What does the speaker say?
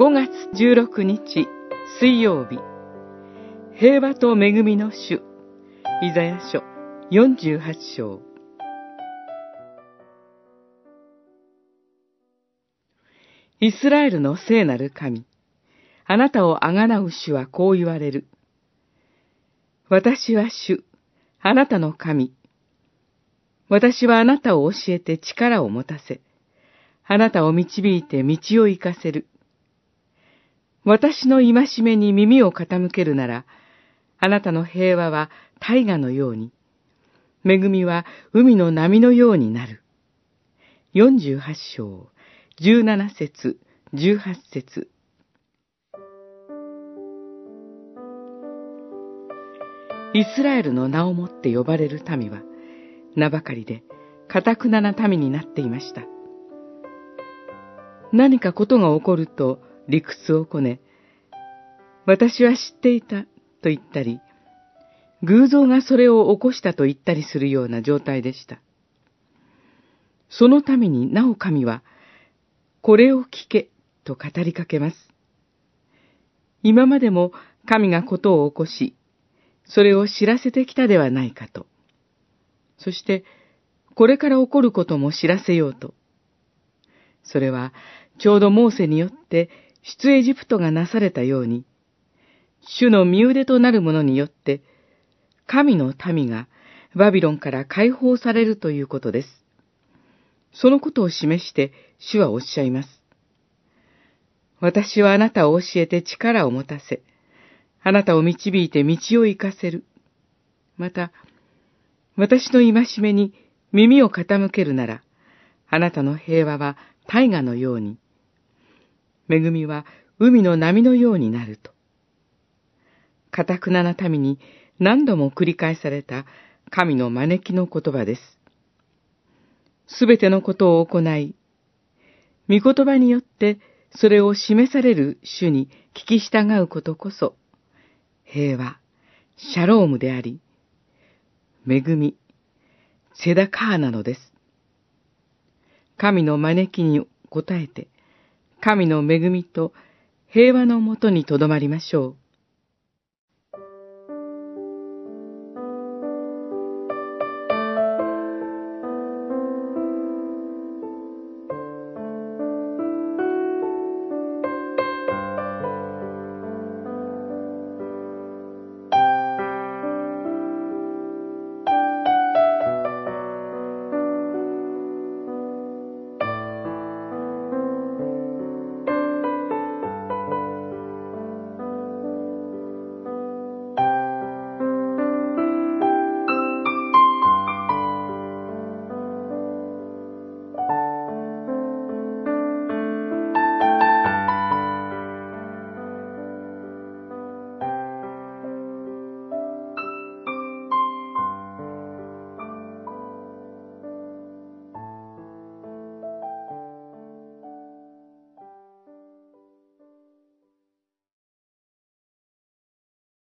5月16日水曜日、平和と恵みの主、イザヤ書48章。イスラエルの聖なる神、あなたをあがなう主はこう言われる。私は主、あなたの神。私はあなたを教えて力を持たせ、あなたを導いて道を行かせる。私の戒めに耳を傾けるなら、あなたの平和は大河のように、恵みは海の波のようになる。48章、17節、18節。イスラエルの名をもって呼ばれる民は、名ばかりで、かたくなな民になっていました。何かことが起こると理屈をこね、私は知っていたと言ったり、偶像がそれを起こしたと言ったりするような状態でした。そのためになお神は、これを聞けと語りかけます。今までも神がことを起こし、それを知らせてきたではないかと。そして、これから起こることも知らせようと。それは、ちょうどモーセによって出エジプトがなされたように、主の身腕となる者によって、神の民がバビロンから解放されるということです。そのことを示して主はおっしゃいます。私はあなたを教えて力を持たせ、あなたを導いて道を行かせる。また、私の戒めに耳を傾けるなら、あなたの平和は大河のように、恵みは海の波のようになると。かたくなな民に何度も繰り返された神の招きの言葉です。すべてのことを行い、御言葉によってそれを示される主に聞き従うことこそ、平和、シャロームであり、恵み、セダカーなのです。神の招きに応えて、神の恵みと平和のもとにとどまりましょう。